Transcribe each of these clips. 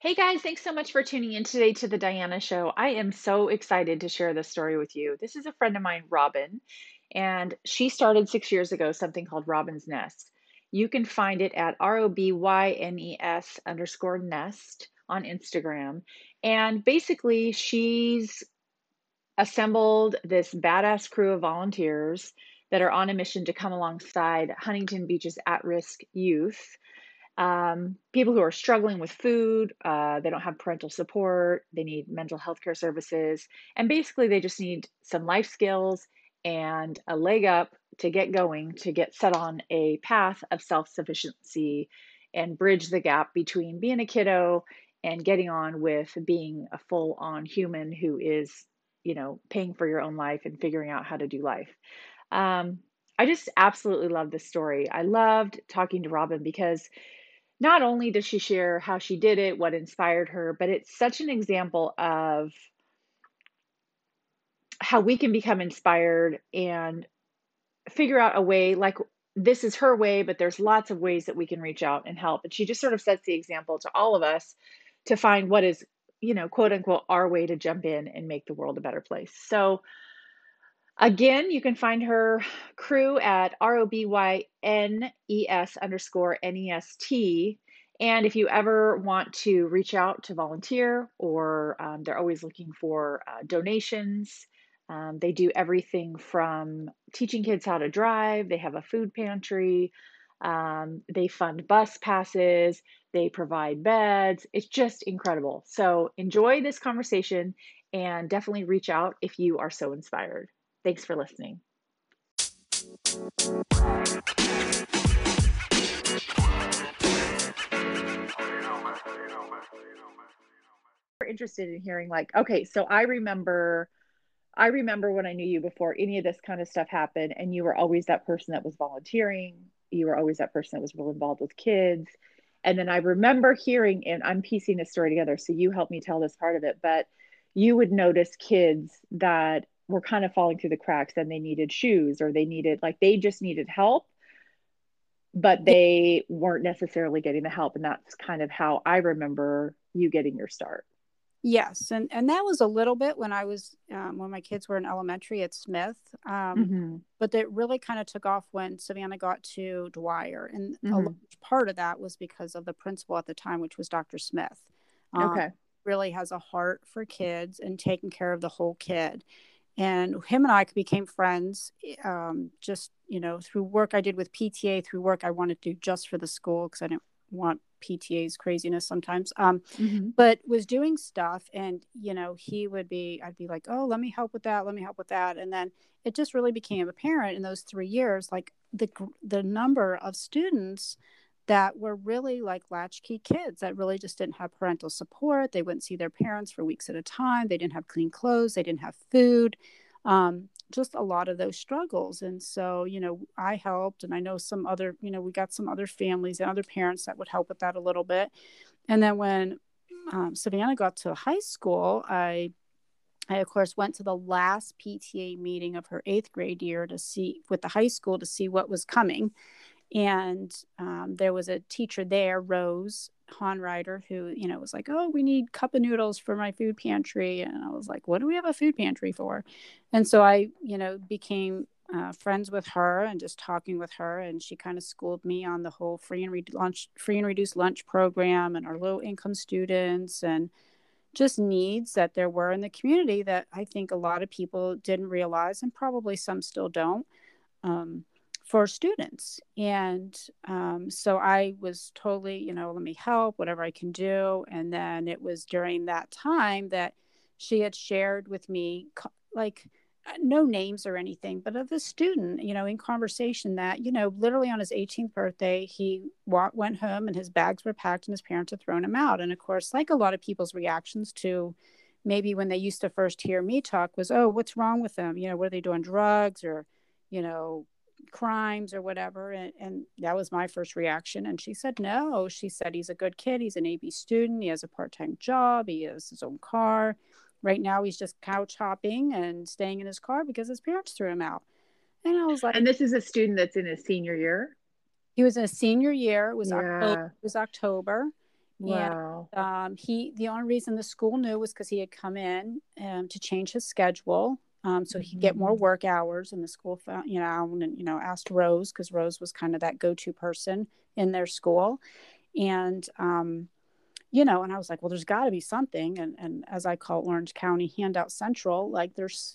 Hey guys, thanks so much for tuning in today to The Diana Show. I am so excited to share this story with you. This is a friend of mine, Robin, and she started 6 years ago something called Robyne's Nest. You can find it at ROBYNES_nest on Instagram. And basically, she's assembled this badass crew of volunteers that are on a mission to come alongside Huntington Beach's at-risk youth, people who are struggling with food, they don't have parental support, they need mental health care services, and basically they just need some life skills and a leg up to get going, to get set on a path of self-sufficiency and bridge the gap between being a kiddo and getting on with being a full-on human who is, you know, paying for your own life and figuring out how to do life. I just absolutely love this story. I loved talking to Robin because not only does she share how she did it, what inspired her, but it's such an example of how we can become inspired and figure out a way, like this is her way, but there's lots of ways that we can reach out and help. And she just sort of sets the example to all of us to find what is, you know, quote unquote, our way to jump in and make the world a better place. So again, you can find her crew at ROBYNES_NEST. And if you ever want to reach out to volunteer, or they're always looking for donations. They do everything from teaching kids how to drive. They have a food pantry. They fund bus passes. They provide beds. It's just incredible. So enjoy this conversation and definitely reach out if you are so inspired. Thanks for listening. We're interested in hearing, like, okay, so I remember when I knew you before any of this kind of stuff happened, and you were always that person that was volunteering. You were always that person that was real involved with kids. And then I remember hearing, and I'm piecing this story together, so you helped me tell this part of it, but you would notice kids that were kind of falling through the cracks, and they needed shoes, or they needed, like, they just needed help, but they weren't necessarily getting the help. And that's kind of how I remember you getting your start. Yes. And that was a little bit when I was, when my kids were in elementary at Smith, but it really kind of took off when Savannah got to Dwyer. And a large part of that was because of the principal at the time, which was Dr. Smith. Really has a heart for kids and taking care of the whole kid. And him and I became friends, just, you know, through work I did with PTA, through work I wanted to do just for the school because I didn't want PTA's craziness sometimes, but was doing stuff, and, you know, I'd be like, oh, let me help with that. And then it just really became apparent in those 3 years, like the number of students that were really like latchkey kids that really just didn't have parental support. They wouldn't see their parents for weeks at a time. They didn't have clean clothes. They didn't have food. Just a lot of those struggles. And so, you know, I helped, and I know some other, you know, we got some other families and other parents that would help with that a little bit. And then when Savannah got to high school, I of course went to the last PTA meeting of her 8th grade year to see with the high school to see what was coming. And there was a teacher there, Rose Han Ryder, who, you know, was like, oh, we need cup of noodles for my food pantry. And I was like, what do we have a food pantry for? And so I, you know, became friends with her and just talking with her. And she kind of schooled me on the whole free and reduced lunch program and our low income students and just needs that there were in the community that I think a lot of people didn't realize, and probably some still don't. For students. And so I was totally, you know, let me help, whatever I can do. And then it was during that time that she had shared with me, like, no names or anything, but of the student, you know, in conversation that, you know, literally on his 18th birthday, he went home and his bags were packed and his parents had thrown him out. And of course, like a lot of people's reactions to maybe when they used to first hear me talk was, oh, what's wrong with them? You know, what are they doing? Drugs or, you know, crimes or whatever. And that was my first reaction. And she said, no, she said, he's a good kid. He's an AB student. He has a part-time job. He has his own car. Right now he's just couch hopping and staying in his car because his parents threw him out. And I was like, and this is a student that's in his senior year. He was in his senior year. It was, October. Wow. And, the only reason the school knew was because he had come in to change his schedule. So he'd get more work hours, and the school found, asked Rose, because Rose was kind of that go-to person in their school. And, and I was like, well, there's got to be something. And as I call Orange County Handout Central, like there's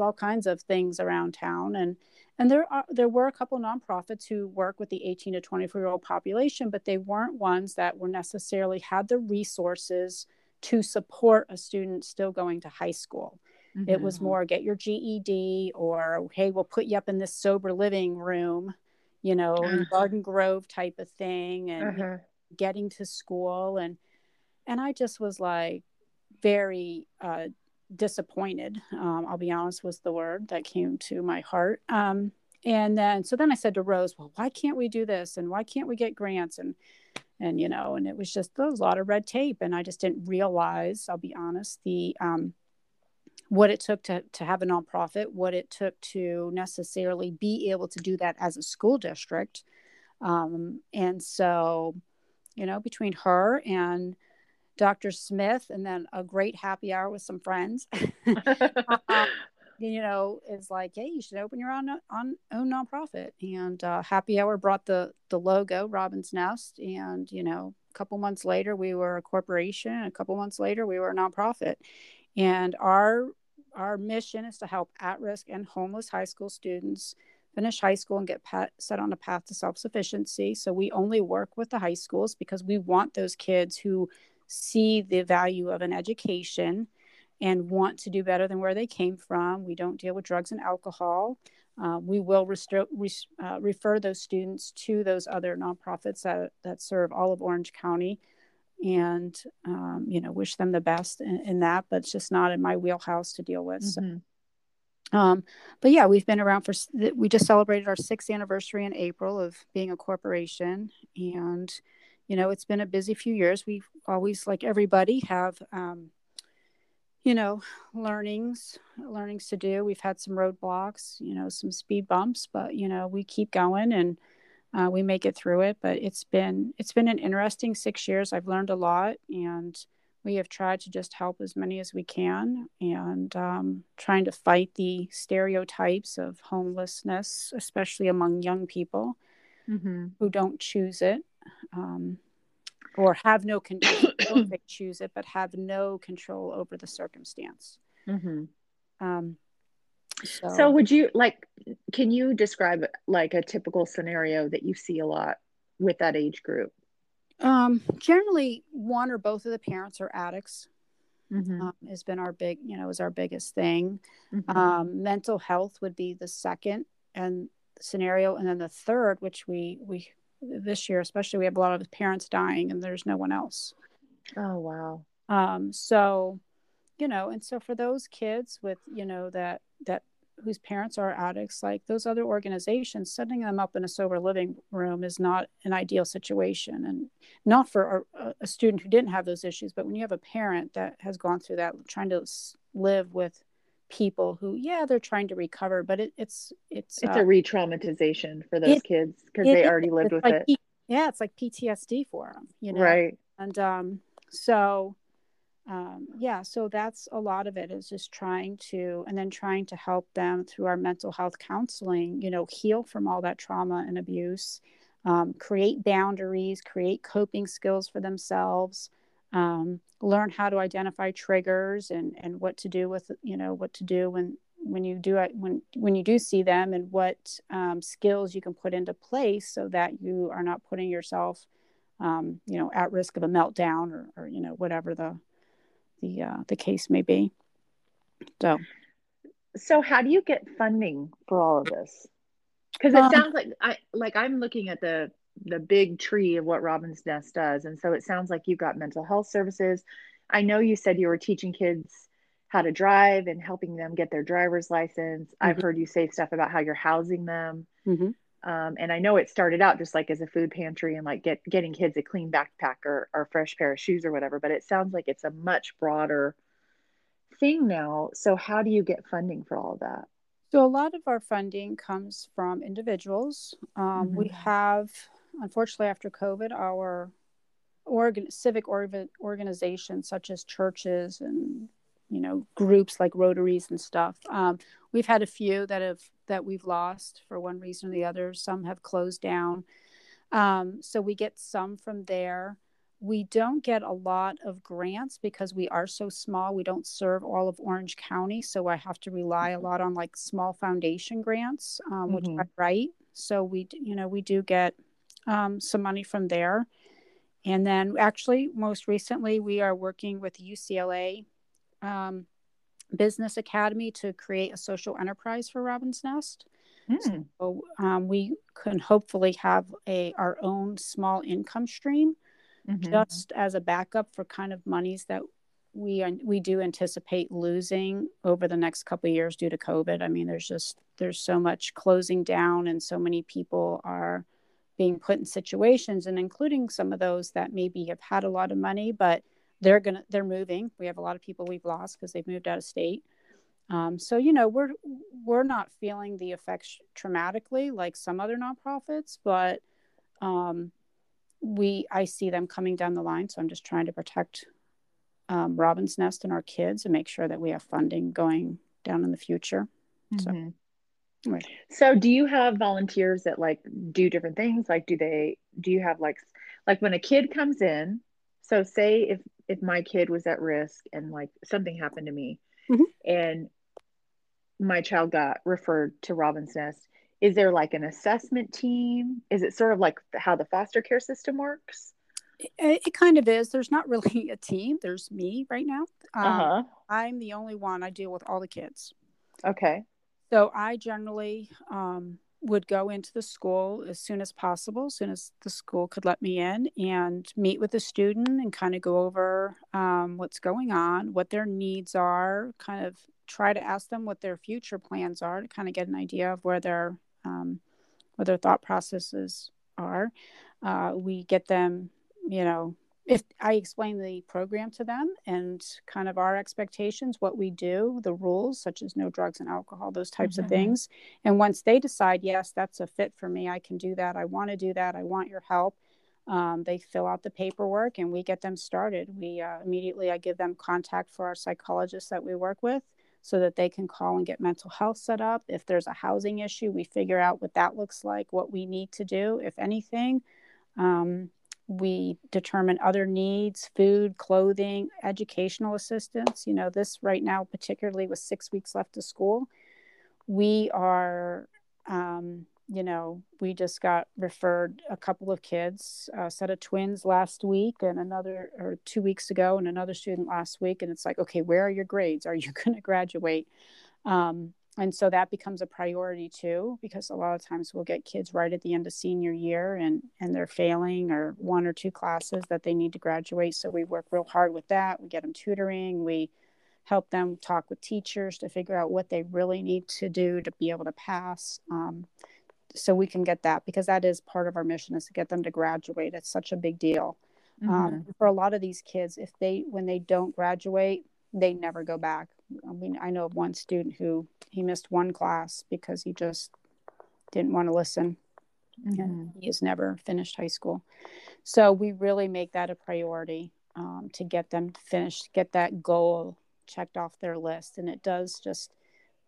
all kinds of things around town. And there were a couple of nonprofits who work with the 18 to 24-year-old population, but they weren't ones that were necessarily had the resources to support a student still going to high school. Mm-hmm. It was more get your GED, or, hey, we'll put you up in this sober living room, in Garden Grove type of thing, and getting to school. And I just was like very disappointed. I'll be honest, was the word that came to my heart. And then I said to Rose, well, why can't we do this? And why can't we get grants? And it was just a lot of red tape. And I just didn't realize, I'll be honest, what it took to have a nonprofit, what it took to necessarily be able to do that as a school district. And so, between her and Dr. Smith, and then a great happy hour with some friends, it's like, hey, you should open your own nonprofit. And happy hour brought the logo, Robyne's Nest. And, a couple months later, we were a corporation. And a couple months later, we were a nonprofit. And our mission is to help at-risk and homeless high school students finish high school and get set on a path to self-sufficiency. So we only work with the high schools because we want those kids who see the value of an education and want to do better than where they came from. We don't deal with drugs and alcohol. We will refer those students to those other nonprofits that serve all of Orange County, and wish them the best in that, but it's just not in my wheelhouse to deal with. Mm-hmm. So. But yeah, we've been around we just celebrated our 6th anniversary in April of being a corporation, and it's been a busy few years. We've always, like everybody, have learnings to do. We've had some roadblocks, some speed bumps, but we keep going, and we make it through it. But it's been an interesting 6 years. I've learned a lot, and we have tried to just help as many as we can, and trying to fight the stereotypes of homelessness, especially among young people who don't choose it, or have no control. They choose it, but have no control over the circumstance. Mm-hmm. So would you can you describe a typical scenario that you see a lot with that age group? Generally one or both of the parents are addicts, has been our biggest thing. Mm-hmm. Mental health would be the second and scenario. And then the third, which we this year, especially, we have a lot of parents dying and there's no one else. Oh, wow. So for those kids with, that whose parents are addicts, like those other organizations, setting them up in a sober living room is not an ideal situation, and not for a student who didn't have those issues. But when you have a parent that has gone through that, trying to live with people who, they're trying to recover, but it's a re-traumatization for those kids because they already lived with it. Yeah. It's like PTSD for them, Right. And, so that's a lot of it, is just trying to help them through our mental health counseling, heal from all that trauma and abuse, create boundaries, create coping skills for themselves, learn how to identify triggers and what to do with, what to do when you do see them, and what skills you can put into place so that you are not putting yourself, at risk of a meltdown or whatever the case may be. So how do you get funding for all of this? Because it sounds like I'm looking at the big tree of what Robyne's Nest does, and so it sounds like you've got mental health services. I know you said you were teaching kids how to drive and helping them get their driver's license. Mm-hmm. I've heard you say stuff about how you're housing them. Mm-hmm. And I know it started out just as a food pantry and getting kids a clean backpack or a fresh pair of shoes or whatever, but it sounds like it's a much broader thing now. So how do you get funding for all of that? So a lot of our funding comes from individuals. Mm-hmm. We have, unfortunately, after COVID, our civic organizations such as churches and, you know, groups like Rotaries and stuff. We've had a few that we've lost for one reason or the other. Some have closed down. So we get some from there. We don't get a lot of grants because we are so small. We don't serve all of Orange County. So I have to rely a lot on like small foundation grants, which I write. So we do get some money from there. And then actually most recently we are working with UCLA Business Academy to create a social enterprise for Robyne's Nest. Mm. So we can hopefully have our own small income stream. Mm-hmm. Just as a backup for kind of monies that we do anticipate losing over the next couple of years due to COVID. I mean, there's so much closing down and so many people are being put in situations, and including some of those that maybe have had a lot of money, but they're moving. We have a lot of people we've lost because they've moved out of state. So, you know, we're not feeling the effects traumatically like some other nonprofits, but, I see them coming down the line. So I'm just trying to protect Robyne's Nest and our kids and make sure that we have funding going down in the future. Mm-hmm. So, right. So do you have volunteers that like do different things? Like, do you have like when a kid comes in, so say if my kid was at risk and like something happened to me and my child got referred to Robyne's Nest, is there like an assessment team? Is it sort of like how the foster care system works? It kind of is. There's not really a team. There's me right now. I'm the only one. I deal with all the kids. Okay. So I generally would go into the school as soon as possible, as soon as the school could let me in, and meet with the student and kind of go over what's going on, what their needs are, kind of try to ask them what their future plans are to kind of get an idea of where they're what their thought processes are. We get them, you know, if I explain the program to them and kind of our expectations, what we do, the rules, such as no drugs and alcohol, those types of things. And once they decide, yes, that's a fit for me, I can do that, I want to do that, I want your help, they fill out the paperwork and we get them started. We immediately, I give them contact for our psychologists that we work with, so that they can call and get mental health set up. If there's a housing issue, we figure out what that looks like, what we need to do, if anything. We determine other needs, food, clothing, educational assistance. You know, this right now, particularly with 6 weeks left of school, we are, you know, we just got referred a couple of kids, a set of twins last week and another, or 2 weeks ago, and another student last week. And it's like, okay, where are your grades? Are you going to graduate? And so that becomes a priority too, because a lot of times we'll get kids right at the end of senior year and they're failing or one or two classes that they need to graduate. So we work real hard with that. We get them tutoring. We help them talk with teachers to figure out what they really need to do to be able to pass. So we can get that, because that is part of our mission, is to get them to graduate. It's such a big deal. For a lot of these kids, when they don't graduate, they never go back. I mean, I know of one student who he missed one class because he just didn't want to listen. And he has never finished high school. So we really make that a priority to get them finished, get that goal checked off their list. And it does just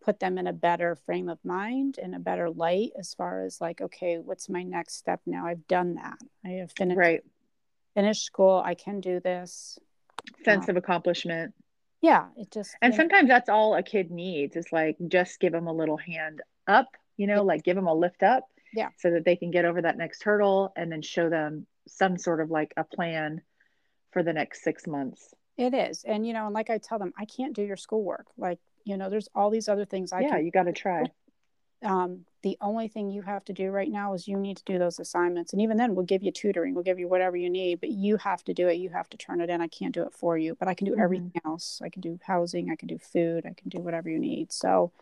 put them in a better frame of mind and a better light as far as like, okay, what's my next step now? I've done that. I have finished school. I can do this. Sense of accomplishment. Yeah, it just, and sometimes that's all a kid needs. It's like, just give them a little hand up, you know, like give them a lift up so that they can get over that next hurdle, and then show them some sort of like a plan for the next 6 months. It is. And, you know, and like I tell them, I can't do your schoolwork. Like, you know, there's all these other things I can. Yeah, you got to try. The only thing you have to do right now is you need to do those assignments. And even then we'll give you tutoring, we'll give you whatever you need, but you have to do it. You have to turn it in. I can't do it for you, but I can do everything else. I can do housing. I can do food. I can do whatever you need. So,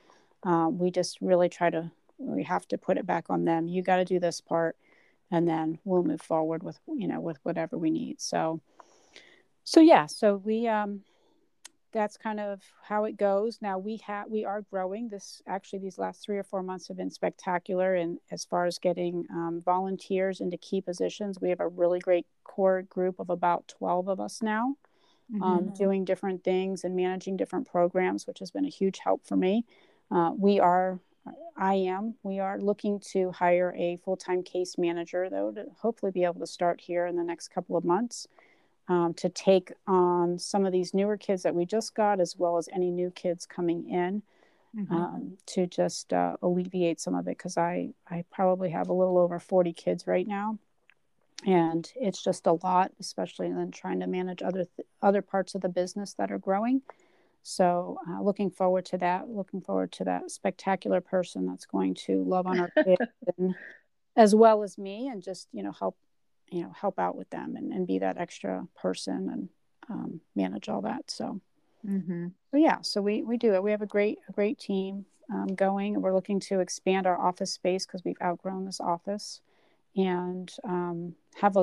we just really we have to put it back on them. You got to do this part, and then we'll move forward with, you know, with whatever we need. So we, that's kind of how it goes. Now we are growing. This actually, these last 3 or 4 months have been spectacular. And as far as getting volunteers into key positions, we have a really great core group of about 12 of us now, doing different things and managing different programs, which has been a huge help for me. We are looking to hire a full-time case manager, though, to hopefully be able to start here in the next couple of months. To take on some of these newer kids that we just got, as well as any new kids coming in, to just alleviate some of it, because I probably have a little over 40 kids right now, and it's just a lot, especially then trying to manage other parts of the business that are growing. So looking forward to that spectacular person that's going to love on our kids and, as well as me, and just, help out with them and be that extra person and manage all that. So, so we do it. We have a great team going. We're looking to expand our office space because we've outgrown this office, and I'd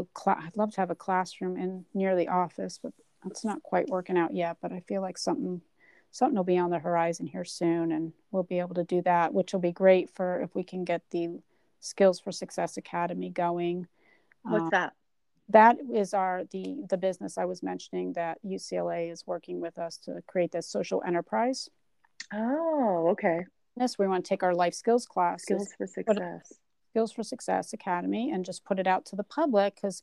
love to have a classroom in near the office, but that's not quite working out yet. But I feel like something will be on the horizon here soon, and we'll be able to do that, which will be great for if we can get the Skills for Success Academy going. What's that? That is the business I was mentioning that UCLA is working with us to create this social enterprise. Oh, okay. Yes, we want to take our life skills class, Skills for Success Academy, and just put it out to the public, because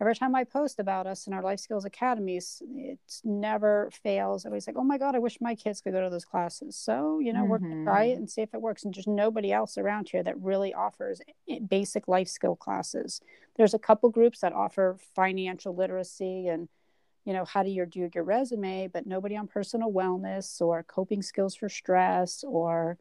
every time I post about us in our life skills academies, it never fails. Everybody's like, "Oh my God, I wish my kids could go to those classes." So, we're going to try it and see if it works. And there's nobody else around here that really offers basic life skill classes. There's a couple groups that offer financial literacy and, how do you do your resume, but nobody on personal wellness or coping skills for stress, or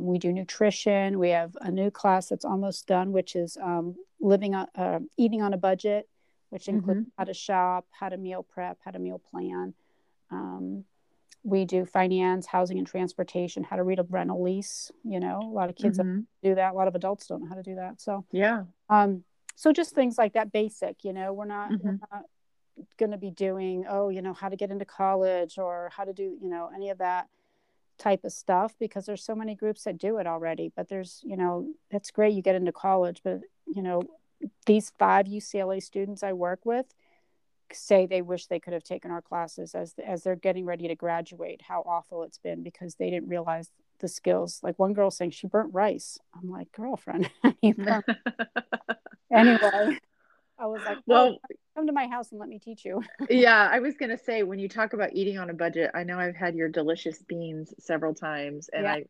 we do nutrition. We have a new class that's almost done, which is eating on a budget, which includes how to shop, how to meal prep, how to meal plan. We do finance, housing and transportation, how to read a rental lease. A lot of kids don't do that. A lot of adults don't know how to do that. So, yeah. So just things like that, basic, we're not going to be doing, how to get into college or how to do, any of that type of stuff, because there's so many groups that do it already. But there's, that's great. You get into college, but these 5 UCLA students I work with say they wish they could have taken our classes as they're getting ready to graduate, how awful it's been, because they didn't realize the skills. Like one girl saying she burnt rice. I'm like, girlfriend. Anyway, I was like, well, come to my house and let me teach you. Yeah, I was going to say, when you talk about eating on a budget, I know I've had your delicious beans several times, and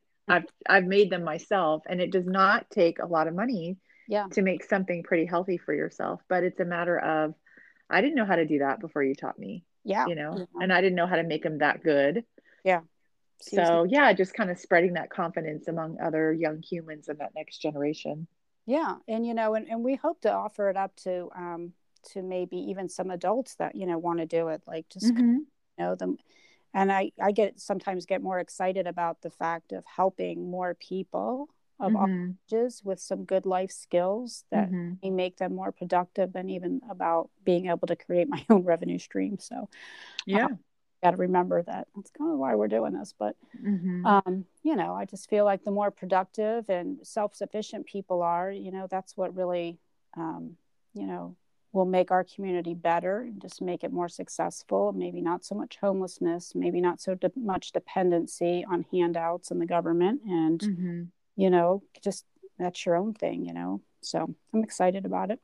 I've made them myself, and it does not take a lot of money to make something pretty healthy for yourself. But it's a matter of, I didn't know how to do that before you taught me, and I didn't know how to make them that good. Yeah. So just kind of spreading that confidence among other young humans in that next generation. Yeah. And, and we hope to offer it up to maybe even some adults that, want to do it, like just, them. And I sometimes get more excited about the fact of helping more people of all ages with some good life skills that may make them more productive, and even about being able to create my own revenue stream. So got to remember that that's kind of why we're doing this. But, I just feel like the more productive and self-sufficient people are, that's what really, will make our community better and just make it more successful. Maybe not so much homelessness, maybe not so much dependency on handouts and the government, and, just that's your own thing, so I'm excited about it.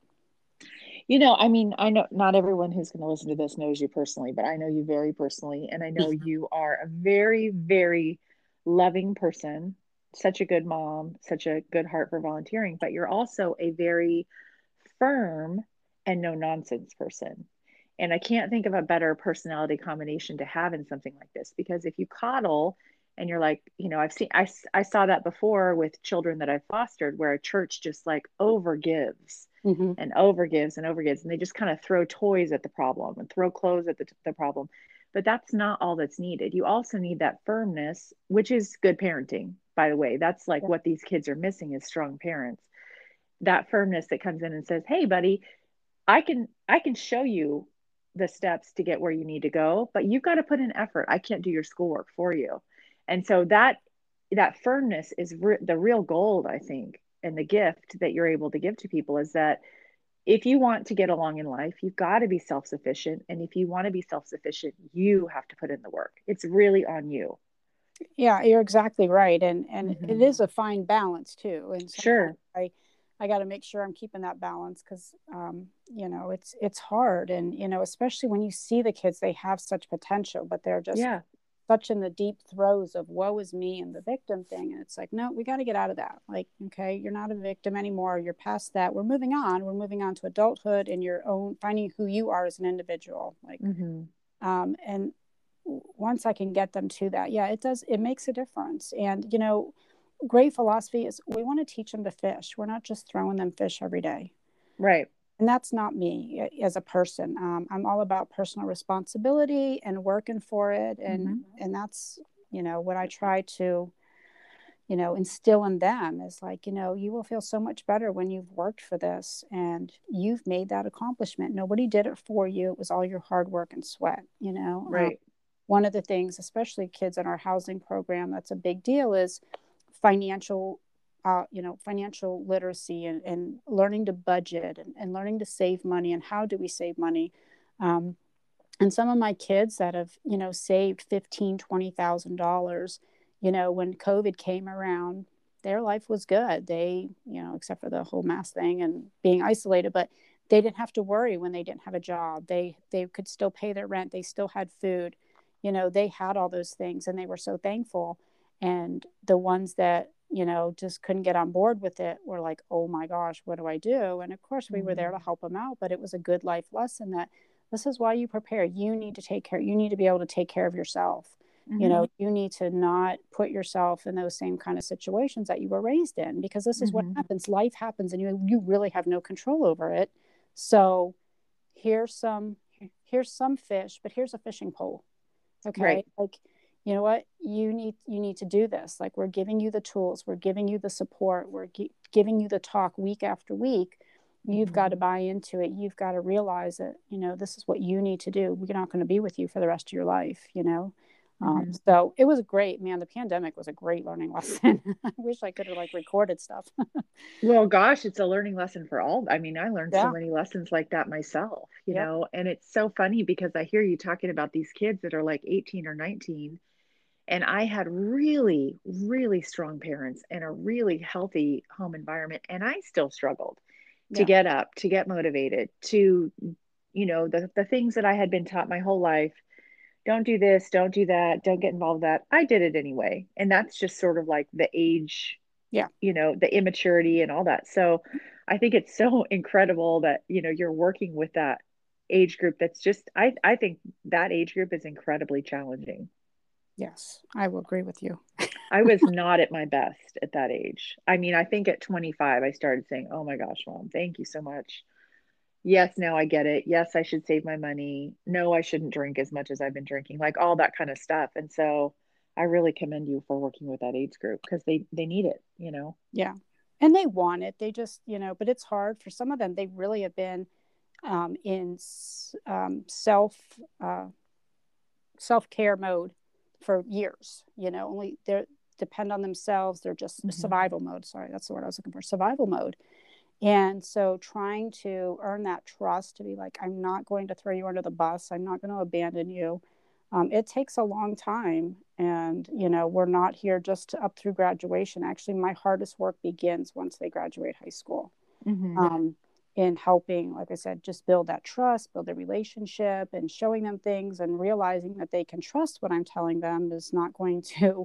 I mean, I know not everyone who's going to listen to this knows you personally, but I know you very personally. And I know you are a very, very loving person, such a good mom, such a good heart for volunteering, but you're also a very firm and no nonsense person. And I can't think of a better personality combination to have in something like this, because if you coddle and you're like, I saw that before with children that I've fostered, where a church just like overgives and overgives and overgives. And they just kind of throw toys at the problem and throw clothes at the problem. But that's not all that's needed. You also need that firmness, which is good parenting, by the way. That's like what these kids are missing is strong parents. That firmness that comes in and says, "Hey buddy, I can show you the steps to get where you need to go, but you've got to put in effort. I can't do your schoolwork for you. And so that firmness is the real gold, I think, and the gift that you're able to give to people is that if you want to get along in life, you've got to be self-sufficient. And if you want to be self-sufficient, you have to put in the work. It's really on you. Yeah, you're exactly right. And mm-hmm. It is a fine balance too. And sure, I got to make sure I'm keeping that balance because, it's hard. And, especially when you see the kids, they have such potential, but they're just such in the deep throes of woe is me and the victim thing. And it's like, no, we got to get out of that. Like, okay, you're not a victim anymore. You're past that. We're moving on. We're moving on to adulthood and your own, finding who you are as an individual. Like, mm-hmm. And once I can get them to that, yeah, it does. It makes a difference. And, great philosophy is we want to teach them to fish. We're not just throwing them fish every day. Right. And that's not me as a person. I'm all about personal responsibility and working for it. And, mm-hmm. and that's, what I try to, instill in them is like, you will feel so much better when you've worked for this and you've made that accomplishment. Nobody did it for you. It was all your hard work and sweat, Right. One of the things, especially kids in our housing program, that's a big deal is financial literacy and learning to budget and learning to save money and how do we save money. And some of my kids that have, saved $15,000, $20,000, when COVID came around, their life was good. They, except for the whole mask thing and being isolated, but they didn't have to worry when they didn't have a job. They could still pay their rent. They still had food. They had all those things and they were so thankful. And the ones that, just couldn't get on board with it were like, oh my gosh, what do I do? And of course we were there to help them out, but it was a good life lesson that this is why you prepare. You need to take care. You need to be able to take care of yourself. Mm-hmm. You need to not put yourself in those same kind of situations that you were raised in, because this is mm-hmm. what happens. Life happens and you really have no control over it. So here's some fish, but here's a fishing pole. Okay. Right. Like, you know what, you need to do this. Like, we're giving you the tools, we're giving you the support, we're giving you the talk week after week. You've mm-hmm. got to buy into it. You've got to realize that, this is what you need to do. We're not going to be with you for the rest of your life, mm-hmm. So it was great, man. The pandemic was a great learning lesson. I wish I could have recorded stuff. Well, gosh, it's a learning lesson for all. I mean, I learned so many lessons like that myself, you know, and it's so funny because I hear you talking about these kids that are like 18 or 19. And I had really, really strong parents and a really healthy home environment. And I still struggled to get up, to get motivated, to, the things that I had been taught my whole life. Don't do this, don't do that, don't get involved with that. I did it anyway. And that's just sort of like the age, the immaturity and all that. So I think it's so incredible that, you're working with that age group. That's just, I think that age group is incredibly challenging. Yes, I will agree with you. I was not at my best at that age. I mean, I think at 25, I started saying, oh my gosh, Mom, thank you so much. Yes, now I get it. Yes, I should save my money. No, I shouldn't drink as much as I've been drinking, like all that kind of stuff. And so I really commend you for working with that age group because they need it, Yeah, and they want it. They just, but it's hard for some of them. They really have been in self-care mode for years, only they depend on themselves. They're just mm-hmm. survival mode. Sorry, that's the word I was looking for, survival mode. And so trying to earn that trust to be like, I'm not going to throw you under the bus. I'm not going to abandon you. It takes a long time. And, we're not here just up through graduation. Actually, my hardest work begins once they graduate high school. Mm-hmm. In helping, like I said, just build that trust, build a relationship and showing them things and realizing that they can trust what I'm telling them is not going to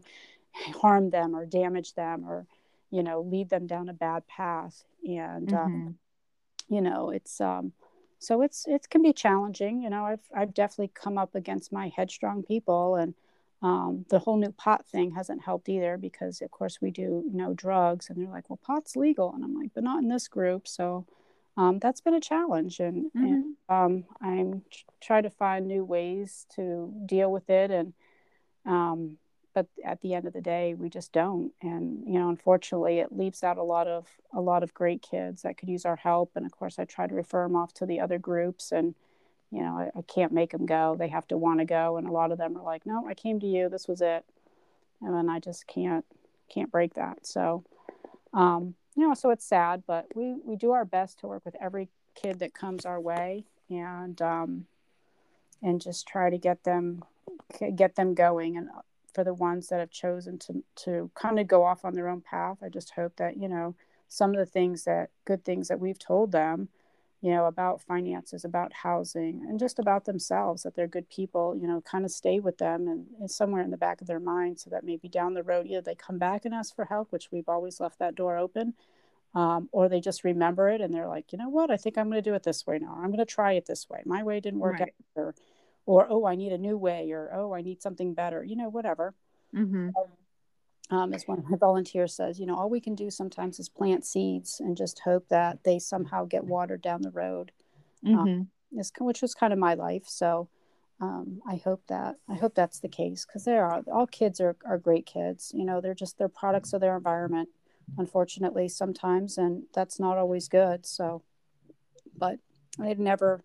harm them or damage them or, lead them down a bad path. And, mm-hmm. It's, so it can be challenging. I've definitely come up against my headstrong people and, the whole new pot thing hasn't helped either because of course we do drugs and they're like, well, pot's legal. And I'm like, but not in this group. So, that's been a challenge and, mm-hmm. and I'm trying to find new ways to deal with it. And, but at the end of the day, we just don't. And, unfortunately it leaves out a lot of great kids that could use our help. And of course I try to refer them off to the other groups and you know, I can't make them go. They have to want to go. And a lot of them are like, no, I came to you. This was it. And then I just can't break that. So, you know, so it's sad, but we do our best to work with every kid that comes our way and just try to get them going. And for the ones that have chosen to kind of go off on their own path, I just hope that, you know, some of the good things that we've told them, you know, about finances, about housing, and just about themselves, that they're good people, you know, kind of stay with them and somewhere in the back of their mind, so that maybe down the road, either they come back and ask for help, which we've always left that door open, or they just remember it and they're like, you know what, I think I'm going to do it this way now. I'm going to try it this way. My way didn't work out. Or, oh, I need a new way, or, oh, I need something better, you know, whatever. Mm-hmm. As one of my volunteers says, you know, all we can do sometimes is plant seeds and just hope that they somehow get watered down the road. Mm-hmm. Which was kind of my life. So I hope that's the case, because all kids are great kids. You know, they're products of their environment, unfortunately, sometimes, and that's not always good. So, but they never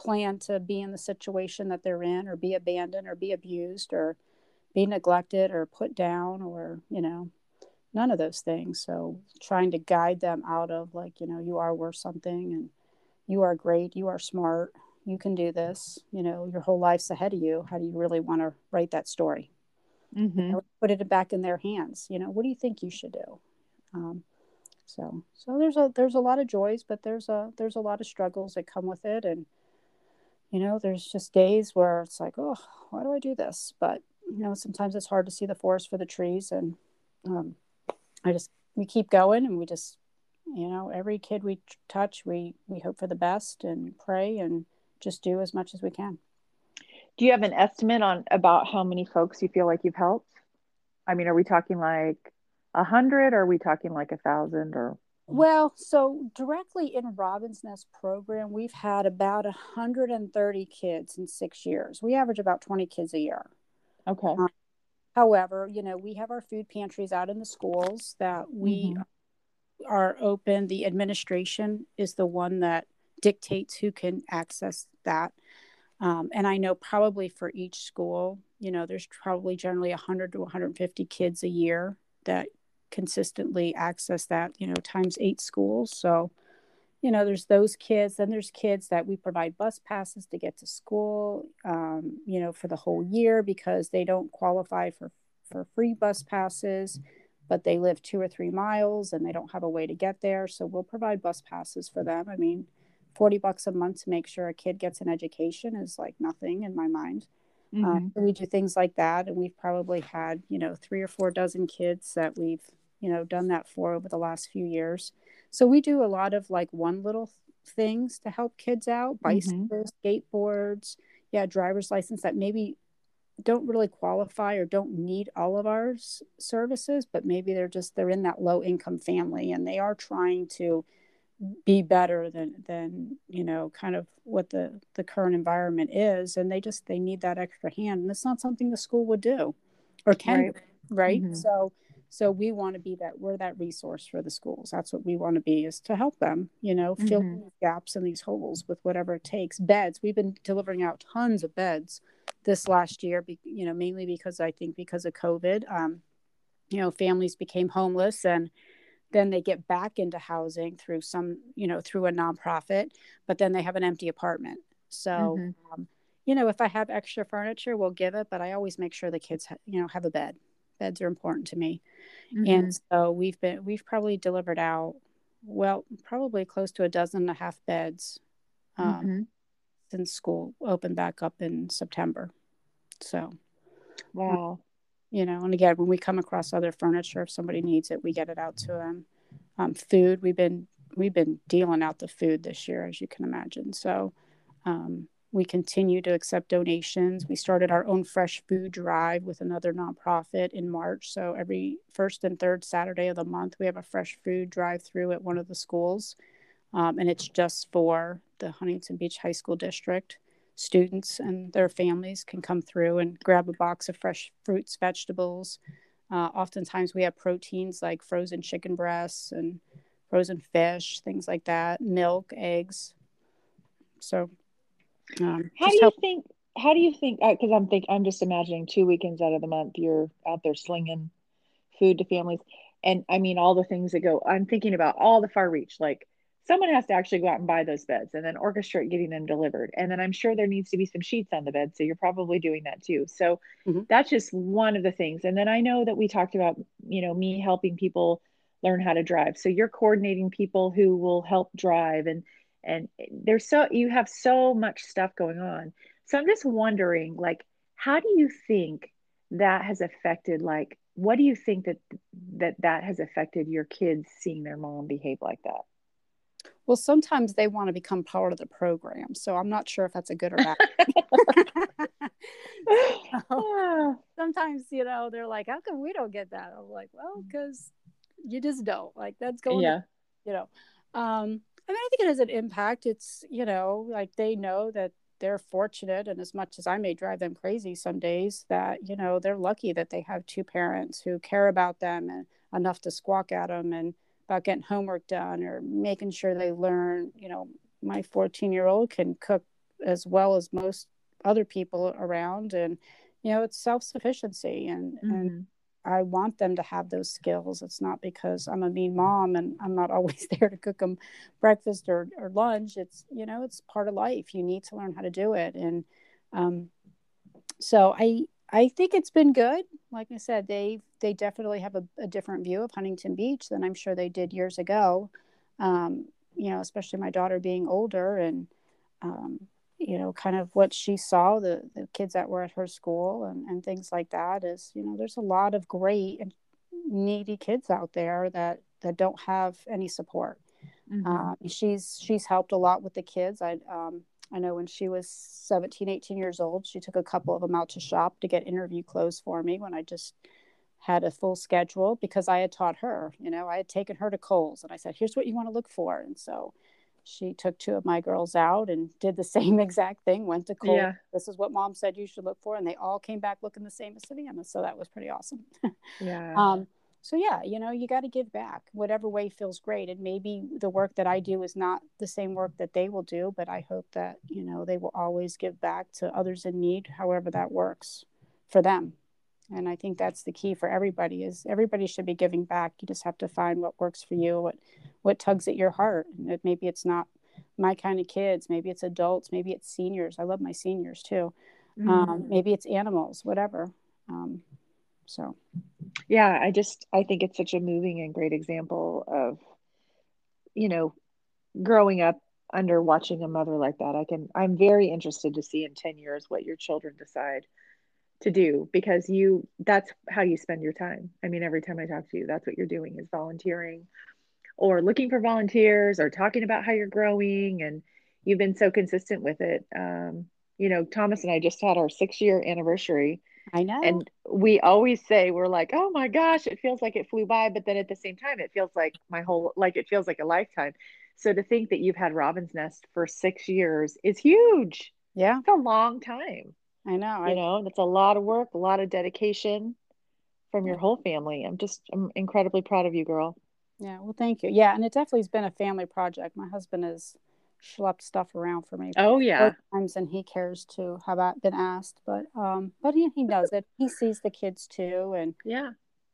plan to be in the situation that they're in, or be abandoned, or be abused, or be neglected or put down, or, you know, none of those things. So trying to guide them out of, like, you know, you are worth something, and you are great, you are smart, you can do this, you know, your whole life's ahead of you. How do you really want to write that story? Mm-hmm. You know, put it back in their hands. You know, what do you think you should do? So there's a lot of joys, but there's a lot of struggles that come with it. And, you know, there's just days where it's like, oh, why do I do this? But, you know, sometimes it's hard to see the forest for the trees, and we keep going, and we just, you know, every kid we touch, we hope for the best and pray and just do as much as we can. Do you have an estimate on about how many folks you feel like you've helped? I mean, are we talking like 100, or are we talking like 1,000, or? Well, so directly in Robyne's Nest program, we've had about 130 kids in 6 years. We average about 20 kids a year. Okay. However, you know, we have our food pantries out in the schools that we mm-hmm. are open. The administration is the one that dictates who can access that. And I know probably for each school, you know, there's probably generally 100 to 150 kids a year that consistently access that, you know, times 8 schools. So, you know, there's those kids. Then there's kids that we provide bus passes to get to school, you know, for the whole year, because they don't qualify for free bus passes, but they live 2 or 3 miles and they don't have a way to get there. So we'll provide bus passes for them. I mean, $40 a month to make sure a kid gets an education is like nothing in my mind. Mm-hmm. So we do things like that. And we've probably had, you know, 3 or 4 dozen kids that we've, you know, done that for over the last few years. So we do a lot of like one little things to help kids out, bicycles, mm-hmm. skateboards, driver's license that maybe don't really qualify or don't need all of our services, but maybe they're in that low income family, and they are trying to be better than, you know, kind of what the current environment is. And they need that extra hand, and it's not something the school would do or can, right? Mm-hmm. So we want to be we're that resource for the schools. That's what we want to be, is to help them, you know, fill mm-hmm. these gaps and these holes with whatever it takes. Beds. We've been delivering out tons of beds this last year, you know, mainly because of COVID, you know, families became homeless, and then they get back into housing through some, you know, through a nonprofit, but then they have an empty apartment. So, mm-hmm. You know, if I have extra furniture, we'll give it, but I always make sure the kids, you know, have a bed. Beds are important to me. Mm-hmm. And so we've probably delivered out, well, probably close to 12.5 beds mm-hmm. since school opened back up in September. So, wow. You know, and again, when we come across other furniture, if somebody needs it, we get it out to them. Food, we've been dealing out the food this year, as you can imagine. So, we continue to accept donations. We started our own fresh food drive with another nonprofit in March. So every first and third Saturday of the month, we have a fresh food drive through at one of the schools. And it's just for the Huntington Beach High School District. Students and their families can come through and grab a box of fresh fruits, vegetables. Oftentimes we have proteins like frozen chicken breasts and frozen fish, things like that, milk, eggs. So How do you think? Because I'm just imagining 2 weekends out of the month you're out there slinging food to families, and I mean all the things that go. I'm thinking about all the far reach. Like someone has to actually go out and buy those beds, and then orchestrate getting them delivered, and then I'm sure there needs to be some sheets on the bed. So you're probably doing that too. So that's just one of the things. And then I know that we talked about me helping people learn how to drive. So you're coordinating people who will help drive, and you have so much stuff going on. So I'm just wondering, like, how do you think that has affected, like, what do you think that has affected your kids seeing their mom behave like that? Well, sometimes they want to become part of the program. So I'm not sure if that's a good or bad. Sometimes, they're like, how come we don't get that? I'm like, well, because you just don't. Like, that's going on, I mean, I think it has an impact. It's, like they know that they're fortunate, and as much as I may drive them crazy some days, that, they're lucky that they have two parents who care about them and enough to squawk at them and about getting homework done or making sure they learn. My 14-year-old can cook as well as most other people around, and, it's self-sufficiency and I want them to have those skills. It's not because I'm a mean mom and I'm not always there to cook them breakfast or lunch. It's, it's part of life. You need to learn how to do it. And so I think it's been good. Like I said, they definitely have a different view of Huntington Beach than I'm sure they did years ago. Especially my daughter being older and, kind of what she saw, the kids that were at her school and things like that is, there's a lot of great and needy kids out there that don't have any support. She's helped a lot with the kids. I know when she was 17, 18 years old, she took a couple of them out to shop to get interview clothes for me when I just had a full schedule, because I had taught her, I had taken her to Kohl's and I said, here's what you want to look for. And so she took two of my girls out and did the same exact thing, went to Kohl's. Yeah. This is what mom said you should look for. And they all came back looking the same as Savannah. So that was pretty awesome. Yeah. You got to give back whatever way feels great. And maybe the work that I do is not the same work that they will do, but I hope that, they will always give back to others in need, however that works for them. And I think that's the key for everybody, is everybody should be giving back. You just have to find what works for you, what tugs at your heart. And maybe it's not my kind of kids. Maybe it's adults. Maybe it's seniors. I love my seniors too. Maybe it's animals, whatever. I think it's such a moving and great example of, growing up under watching a mother like that. I'm very interested to see in 10 years what your children decide to do, because that's how you spend your time. I mean, every time I talk to you, that's what you're doing, is volunteering or looking for volunteers or talking about how you're growing. And you've been so consistent with it. Thomas and I just had our 6-year anniversary. I know. And we always say, we're like, oh my gosh, it feels like it flew by. But then at the same time, it feels like it feels like a lifetime. So to think that you've had Robyne's Nest for 6 years is huge. Yeah. It's a long time. I know. That's a lot of work, a lot of dedication from your whole family. I'm incredibly proud of you, girl. Yeah. Well, thank you. Yeah. And it definitely has been a family project. My husband has schlepped stuff around for me. Oh yeah. Times, and he cares too. Have I been asked, but he knows it. He sees the kids too. And yeah,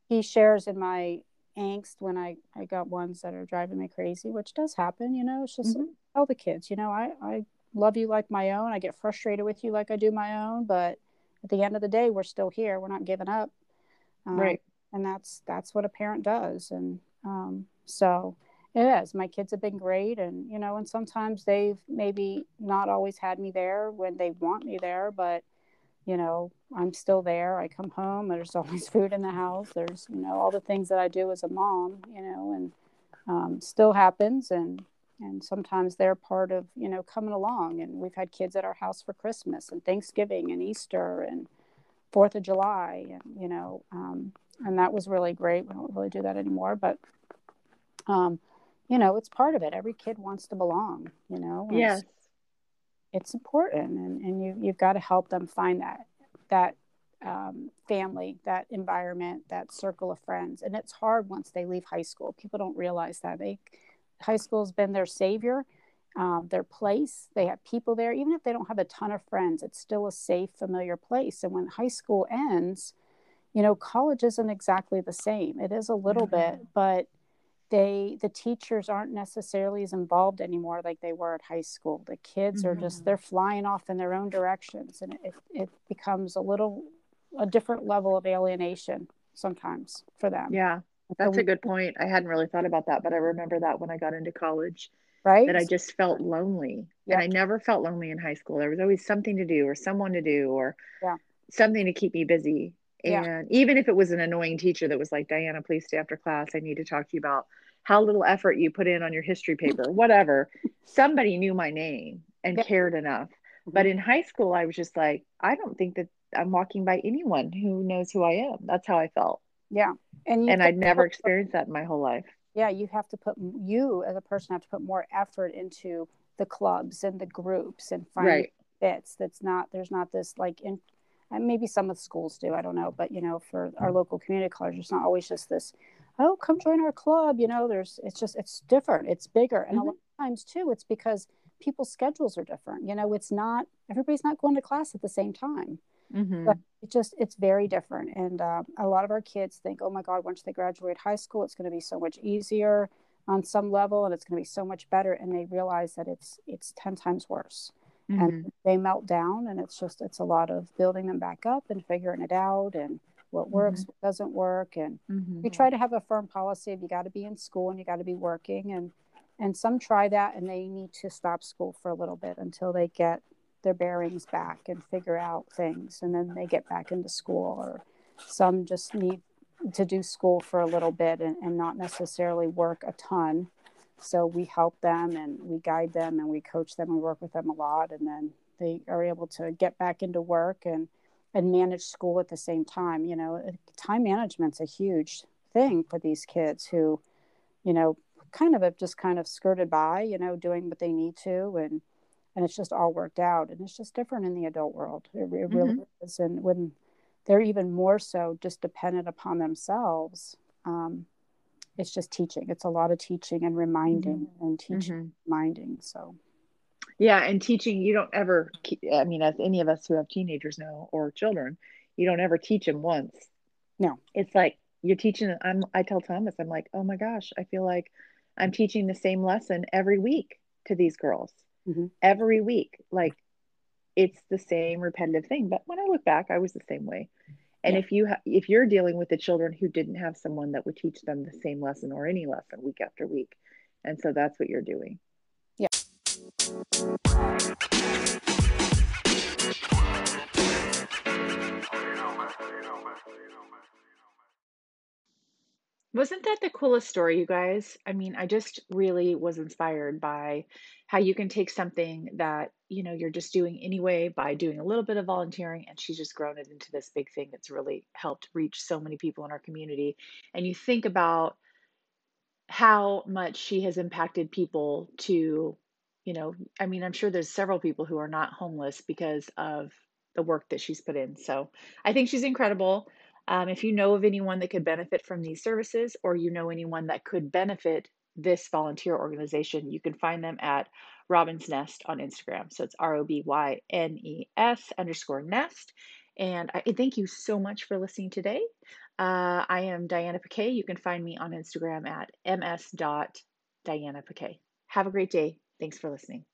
he shares in my angst when I got ones that are driving me crazy, which does happen. It's just tell the kids, I love you like my own. I get frustrated with you like I do my own, but at the end of the day, we're still here. We're not giving up. Right. And that's what a parent does. And so it is. My kids have been great. And, and sometimes they've maybe not always had me there when they want me there, but, I'm still there. I come home. There's always food in the house. There's, all the things that I do as a mom, and still happens. And sometimes they're part of, coming along. And we've had kids at our house for Christmas and Thanksgiving and Easter and 4th of July, and, and that was really great. We don't really do that anymore, but, it's part of it. Every kid wants to belong, Yes. It's important. And you've got to help them find that family, that environment, that circle of friends. And it's hard once they leave high school. People don't realize that. High school's been their savior, their place. They have people there. Even if they don't have a ton of friends, it's still a safe, familiar place. And when high school ends, you know, college isn't exactly the same. It is a little bit, but the teachers aren't necessarily as involved anymore like they were at high school. The kids are just, they're flying off in their own directions. And it becomes a different level of alienation sometimes for them. Yeah, that's a good point. I hadn't really thought about that, but I remember that when I got into college, right? That I just felt lonely. Yep. And I never felt lonely in high school. There was always something to do or someone to do or something to keep me busy. And even if it was an annoying teacher that was like, Diana, please stay after class. I need to talk to you about how little effort you put in on your history paper, whatever. Somebody knew my name and cared enough. But in high school, I was just like, I don't think that I'm walking by anyone who knows who I am. That's how I felt. Yeah. And I'd never experienced that in my whole life. Yeah. You as a person have to put more effort into the clubs and the groups and finding fits. There's not this like in. And maybe some of the schools do, I don't know. But, you know, for our local community college, it's not always just this, oh, come join our club. You know, it's different. It's bigger. And a lot of times, too, it's because people's schedules are different. You know, it's not, everybody's not going to class at the same time. Mm-hmm. But it's very different. And a lot of our kids think, oh, my God, once they graduate high school, it's going to be so much easier on some level. And it's going to be so much better. And they realize that it's 10 times worse. Mm-hmm. And they melt down, and it's a lot of building them back up and figuring it out and what works, what doesn't work. And we try to have a firm policy of you got to be in school and you got to be working. And some try that and they need to stop school for a little bit until they get their bearings back and figure out things. And then they get back into school, or some just need to do school for a little bit and not necessarily work a ton. So we help them and we guide them and we coach them and work with them a lot. And then they are able to get back into work and manage school at the same time. You know, time management's a huge thing for these kids who, you know, kind of have just kind of skirted by, you know, doing what they need to. And it's just all worked out. And it's just different in the adult world. It really is. And when they're even more so just dependent upon themselves, it's just teaching. It's a lot of teaching and reminding and teaching, reminding. So, yeah. And teaching, you don't ever, I mean, as any of us who have teenagers know, or children, you don't ever teach them once. No, it's like you're teaching. I tell Thomas, I'm like, oh my gosh, I feel like I'm teaching the same lesson every week to these girls, every week. Like it's the same repetitive thing. But when I look back, I was the same way. And if you're dealing with the children who didn't have someone that would teach them the same lesson or any lesson week after week. And so that's what you're doing. Yeah. Wasn't that the coolest story, you guys? I mean, I just really was inspired by how you can take something that, you know, you're just doing anyway by doing a little bit of volunteering, and she's just grown it into this big thing that's really helped reach so many people in our community. And you think about how much she has impacted people to, you know, I mean, I'm sure there's several people who are not homeless because of the work that she's put in. So I think she's incredible. If you know of anyone that could benefit from these services, or you know anyone that could benefit this volunteer organization, you can find them at Robyne's Nest on Instagram. So it's ROBYNES_nest. And I thank you so much for listening today. I am Diana Paquet. You can find me on Instagram at ms.dianapaquet. Have a great day. Thanks for listening.